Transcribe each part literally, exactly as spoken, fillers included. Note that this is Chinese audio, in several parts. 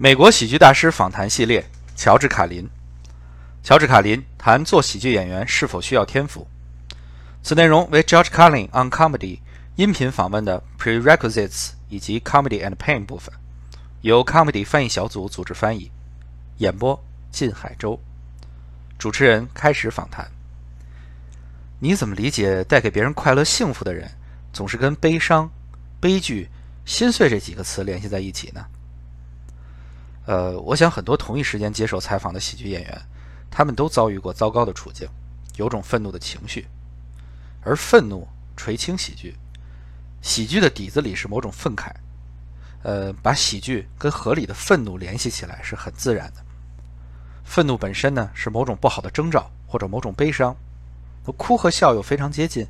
美国喜剧大师访谈系列，乔治·卡林。乔治·卡林谈做喜剧演员是否需要天赋。此内容为 George Carlin on Comedy 音频访问的 Prerequisites 以及 Comedy and Pain 部分，由 Comedy 翻译小组组织翻译，演播靳海洲。主持人开始访谈。你怎么理解带给别人快乐幸福的人总是跟悲伤、悲剧、心碎这几个词联系在一起呢？呃，我想很多同一时间接受采访的喜剧演员，他们都遭遇过糟糕的处境，有种愤怒的情绪，而愤怒垂青喜剧，喜剧的底子里是某种愤慨，呃，把喜剧跟合理的愤怒联系起来是很自然的。愤怒本身呢是某种不好的征兆或者某种悲伤，哭和笑又非常接近，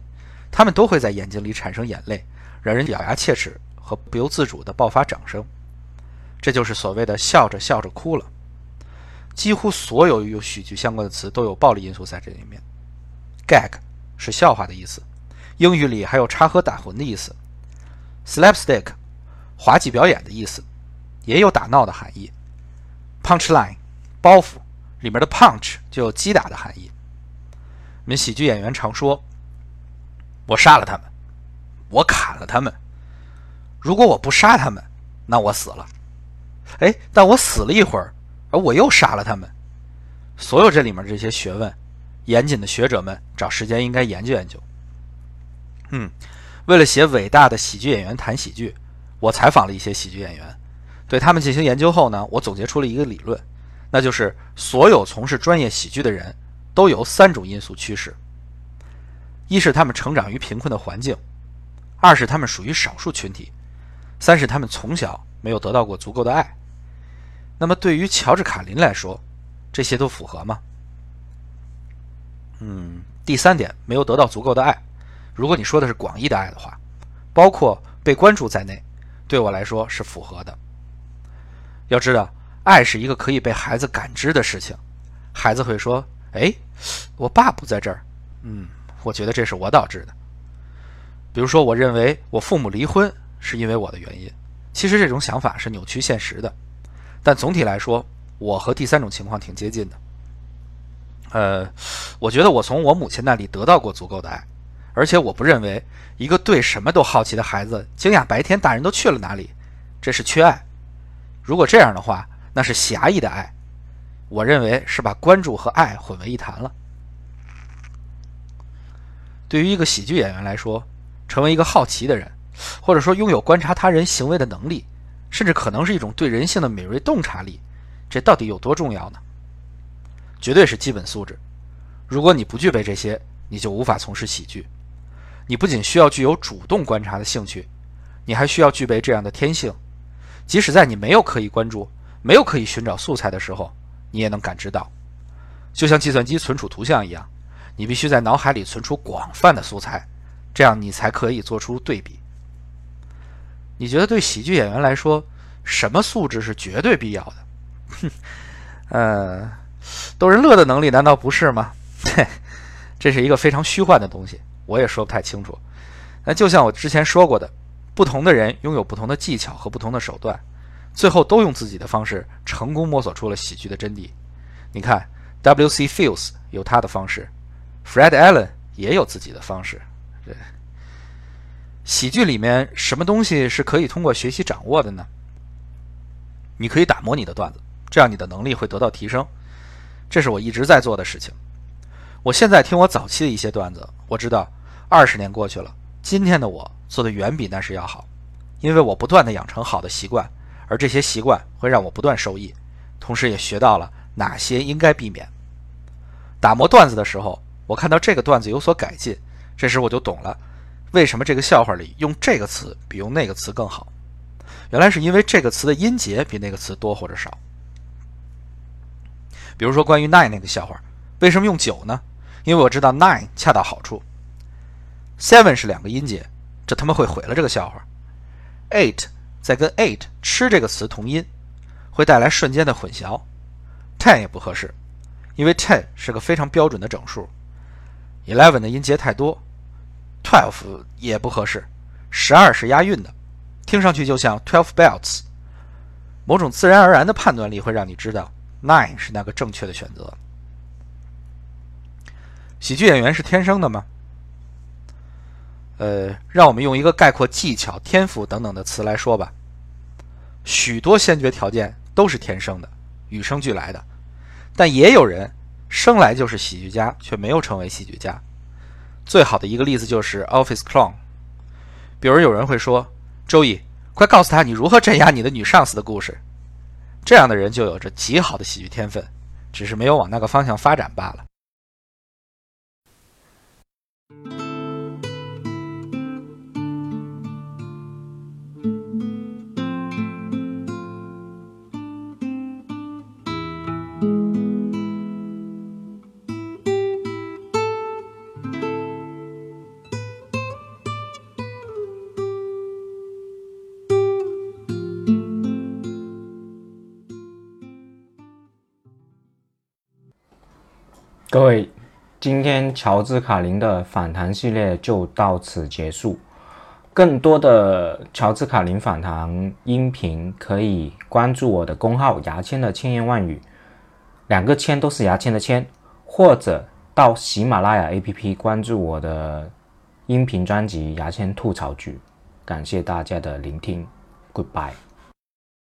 他们都会在眼睛里产生眼泪，让人咬牙切齿和不由自主地爆发掌声。这就是所谓的笑着笑着哭了。几乎所有与喜剧相关的词都有暴力因素在这里面。Gag 是笑话的意思，英语里还有插科打诨的意思。Slapstick 滑稽表演的意思，也有打闹的含义。Punchline 包袱里面的 punch 就有击打的含义。我们喜剧演员常说：“我杀了他们，我砍了他们。如果我不杀他们，那我死了。”哎，但我死了一会儿，而我又杀了他们。所有这里面这些学问，严谨的学者们找时间应该研究研究。嗯，为了写伟大的喜剧演员谈喜剧，我采访了一些喜剧演员，对他们进行研究后呢，我总结出了一个理论，那就是所有从事专业喜剧的人都有三种因素驱使：一是他们成长于贫困的环境；二是他们属于少数群体；三是他们从小没有得到过足够的爱。那么对于乔治·卡林来说，这些都符合吗？嗯，第三点，没有得到足够的爱。如果你说的是广义的爱的话，包括被关注在内，对我来说是符合的。要知道，爱是一个可以被孩子感知的事情。孩子会说：“哎，我爸不在这儿，嗯，我觉得这是我导致的。”比如说，我认为我父母离婚是因为我的原因。其实这种想法是扭曲现实的，但总体来说，我和第三种情况挺接近的。呃，我觉得我从我母亲那里得到过足够的爱，而且我不认为一个对什么都好奇的孩子惊讶白天大人都去了哪里，这是缺爱。如果这样的话，那是狭义的爱，我认为是把关注和爱混为一谈了。对于一个喜剧演员来说，成为一个好奇的人，或者说拥有观察他人行为的能力，甚至可能是一种对人性的敏锐洞察力，这到底有多重要呢？绝对是基本素质。如果你不具备这些，你就无法从事喜剧。你不仅需要具有主动观察的兴趣，你还需要具备这样的天性，即使在你没有刻意关注，没有刻意寻找素材的时候，你也能感知到。就像计算机存储图像一样，你必须在脑海里存储广泛的素材，这样你才可以做出对比。你觉得对喜剧演员来说，什么素质是绝对必要的？哼，呃，逗人乐的能力难道不是吗？这是一个非常虚幻的东西，我也说不太清楚。那就像我之前说过的，不同的人拥有不同的技巧和不同的手段，最后都用自己的方式成功摸索出了喜剧的真谛。你看 ，W C Fields 有他的方式 ，Fred Allen 也有自己的方式。对，喜剧里面什么东西是可以通过学习掌握的呢？你可以打磨你的段子，这样你的能力会得到提升。这是我一直在做的事情。我现在听我早期的一些段子，我知道二十年过去了，今天的我做的远比那时要好，因为我不断的养成好的习惯，而这些习惯会让我不断受益，同时也学到了哪些应该避免。打磨段子的时候，我看到这个段子有所改进，这时我就懂了为什么这个笑话里用这个词比用那个词更好？原来是因为这个词的音节比那个词多或者少。比如说关于 nine 那个笑话，为什么用九呢？因为我知道 nine 恰到好处。seven 是两个音节，这他妈会毁了这个笑话。eight 在跟 eight 吃这个词同音，会带来瞬间的混淆。ten 也不合适，因为 ten 是个非常标准的整数。eleven 的音节太多。twelve 也不合适，十二是押韵的，听上去就像twelve bells。某种自然而然的判断力会让你知道 nine 是那个正确的选择。喜剧演员是天生的吗？呃，让我们用一个概括技巧、天赋等等的词来说吧。许多先决条件都是天生的，与生俱来的，但也有人生来就是喜剧家，却没有成为喜剧家。最好的一个例子就是 Office Clown。 比如有人会说，周易，快告诉他你如何镇压你的女上司的故事。这样的人就有着极好的喜剧天分，只是没有往那个方向发展罢了。各位，今天乔治卡林的访谈系列就到此结束。更多的乔治卡林访谈音频可以关注我的公号牙签的千言万语，两个签都是牙签的签，或者到喜马拉雅 A P P 关注我的音频专辑牙签吐槽局。感谢大家的聆听 ，Goodbye。